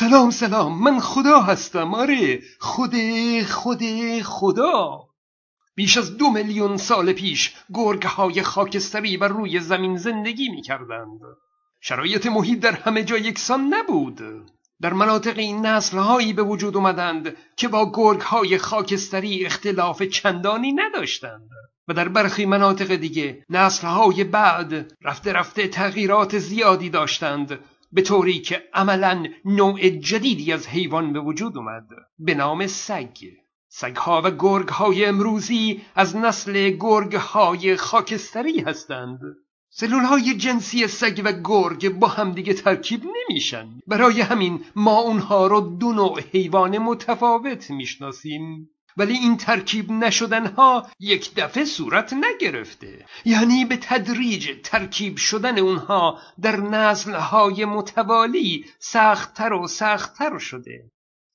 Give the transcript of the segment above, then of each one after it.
سلام سلام، من خدا هستم. آره، خدا. بیش از 2 میلیون سال پیش گرگ‌های خاکستری بر روی زمین زندگی می‌کردند. شرایط محیط در همه جا یکسان نبود. در مناطق این نسل‌هایی به وجود آمدند که با گرگ‌های خاکستری اختلاف چندانی نداشتند و در برخی مناطق دیگه نسل‌های بعد رفته رفته تغییرات زیادی داشتند، به طوری که عملاً نوع جدیدی از حیوان به وجود آمد به نام سگ. سگ‌ها و گرگ‌های امروزی از نسل گرگ‌های خاکستری هستند. سلول‌های جنسی سگ و گرگ با همدیگه ترکیب نمیشن. برای همین ما اونها رو 2 نوع حیوان متفاوت میشناسیم. ولی این ترکیب نشدنها یک دفعه صورت نگرفته، یعنی به تدریج ترکیب شدن اونها در نسل‌های متوالی سخت‌تر و سخت‌تر شده،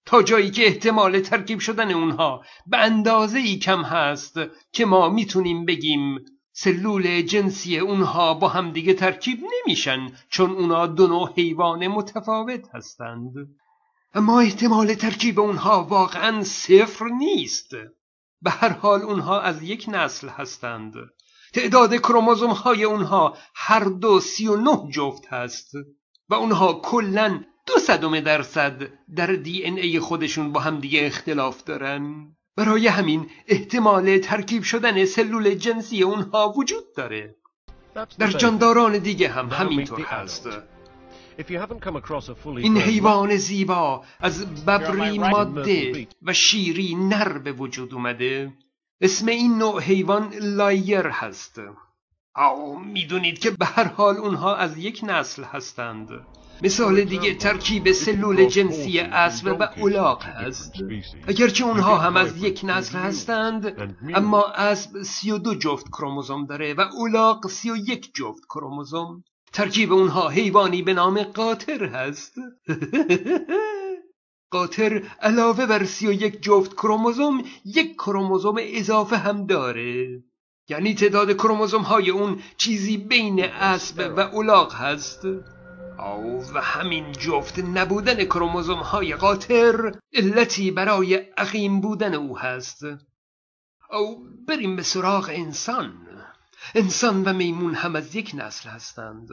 تا جایی که احتمال ترکیب شدن اونها به اندازه‌ای کم هست که ما میتونیم بگیم سلول جنسی اونها با همدیگه ترکیب نمیشن، چون اونها 2 نوع حیوان متفاوت هستند. اما احتمال ترکیب اونها واقعا 0 نیست. به هر حال اونها از یک نسل هستند. تعداد کروموزوم های اونها هر دو 39 جفت هست و اونها کلاً 0.02% در DNA خودشون با همدیگه اختلاف دارن. برای همین احتمال ترکیب شدن سلول جنسی اونها وجود داره. در جانداران دیگه هم همینطور هست. این حیوان زیبا از ببری ماده و شیری نر به وجود اومده. اسم این نوع حیوان لایر هست. میدونید که به هر حال اونها از یک نسل هستند. مثال دیگه ترکیب سلول جنسی اسب و الاغ هست. اگرچه اونها هم از یک نسل هستند، اما اسب 32 جفت کروموزوم داره و الاغ 31 جفت کروموزوم. ترکیب اونها حیوانی به نام قاطر هست. قاطر علاوه بر 31 جفت کروموزوم 1 کروموزوم اضافه هم داره، یعنی تعداد کروموزوم های اون چیزی بین اسب و الاغ هست. و همین جفت نبودن کروموزوم های قاطر علتی برای عقیم بودن او هست. بریم به سراغ انسان و میمون هم از یک نسل هستند.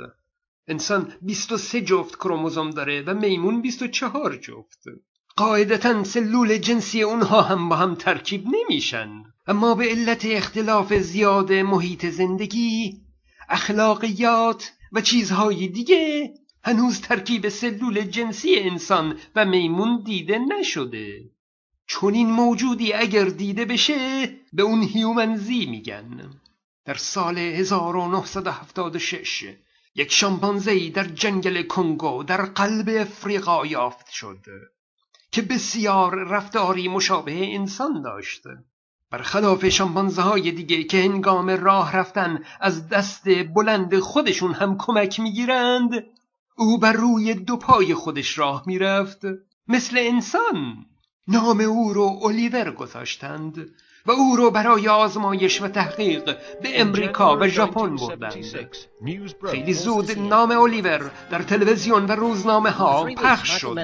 انسان 23 جفت کروموزوم داره و میمون 24 جفت. قاعدتاً سلول جنسی اونها هم با هم ترکیب نمیشن، اما به علت اختلاف زیاد محیط زندگی، اخلاقیات و چیزهای دیگه هنوز ترکیب سلول جنسی انسان و میمون دیده نشده. چون این موجودی اگر دیده بشه به اون هیومنزی میگن. در سال 1976 یک شامپانزه‌ای در جنگل کنگو در قلب افریقا یافت شد که بسیار رفتاری مشابه انسان داشت. برخلاف شامپانزه‌های دیگه که هنگام راه رفتن از دست بلند خودشون هم کمک می‌گیرند، او بر روی 2 پای خودش راه می‌رفت مثل انسان. نام او رو الیور گذاشتند و او رو برای آزمایش و تحقیق به امریکا و ژاپن بردند. خیلی زود نام الیور در تلویزیون و روزنامه ها پخش شد.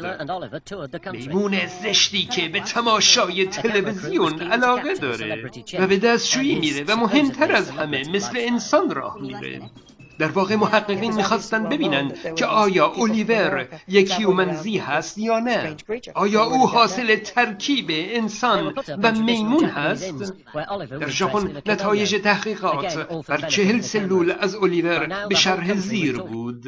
میمون زشتی که به تماشای تلویزیون علاقه داره و به دستشویی میره و مهمتر از همه مثل انسان راه میره. در واقع محققین میخواستند ببینند که آیا الیور یک هیومنزی هست یا نه. آیا او حاصل ترکیب انسان و میمون هست؟ در ژاپن نتایج تحقیقات بر 40 سلول از الیور به شرح زیر بود.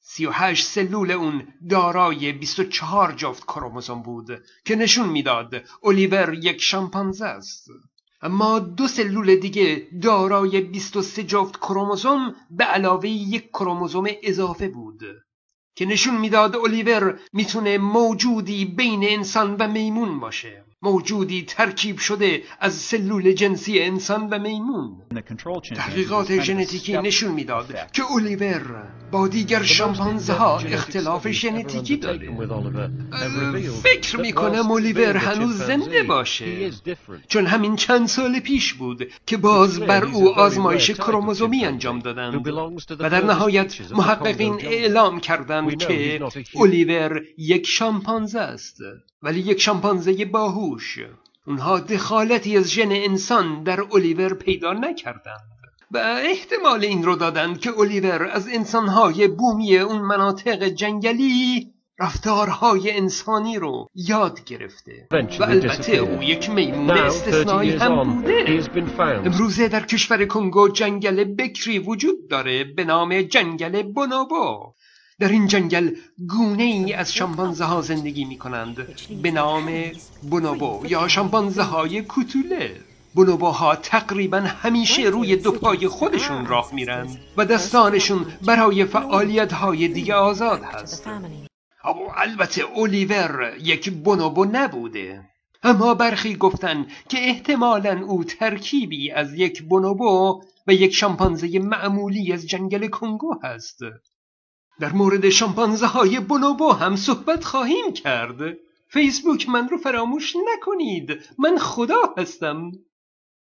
38 سلول اون دارای 24 جفت کروموزوم بود که نشون میداد الیور یک شامپانزه است. اما 2 سلول دیگه دارای 23 جفت کروموزوم به علاوه 1 کروموزوم اضافه بود که نشون میداد الیور میتونه موجودی بین انسان و میمون باشه. موجودی ترکیب شده از سلول جنسی انسان و میمون. تحقیقات ژنتیکی نشون میداد که اولیور با دیگر شامپانزه ها اختلاف ژنتیکی داره. فکر میکنم اولیور هنوز زنده باشه، چون همین چند سال پیش بود که باز بر او آزمایش کروموزومی انجام دادند و در نهایت محققین اعلام کردند که اولیور یک شامپانزه است، ولی یک شامپانزه باهوش. اونها دخالتی از ژن انسان در اولیور پیدا نکردند و احتمال این رو دادند که اولیور از انسانهای بومی اون مناطق جنگلی رفتارهای انسانی رو یاد گرفته. و البته او یک میمون استثنایی هم بوده. امروزه در کشور کنگو جنگل بکری وجود داره به نام جنگل بونوبو. در این جنگل گونه ای از شامپانزه ها زندگی می کنند به نام بونوبو یا شامپانزه های کوتوله. بونوبوها تقریبا همیشه روی دو پای خودشون راه میرند و دستانشون برای فعالیت های دیگه آزاد هست. البته اولیور یک بونوبو نبوده، اما برخی گفتن که احتمالاً او ترکیبی از یک بونوبو و یک شامپانزه معمولی از جنگل کنگو هست. در مورد شامپانزه های بونوبو هم صحبت خواهیم کرد. فیسبوک من رو فراموش نکنید. من خدا هستم.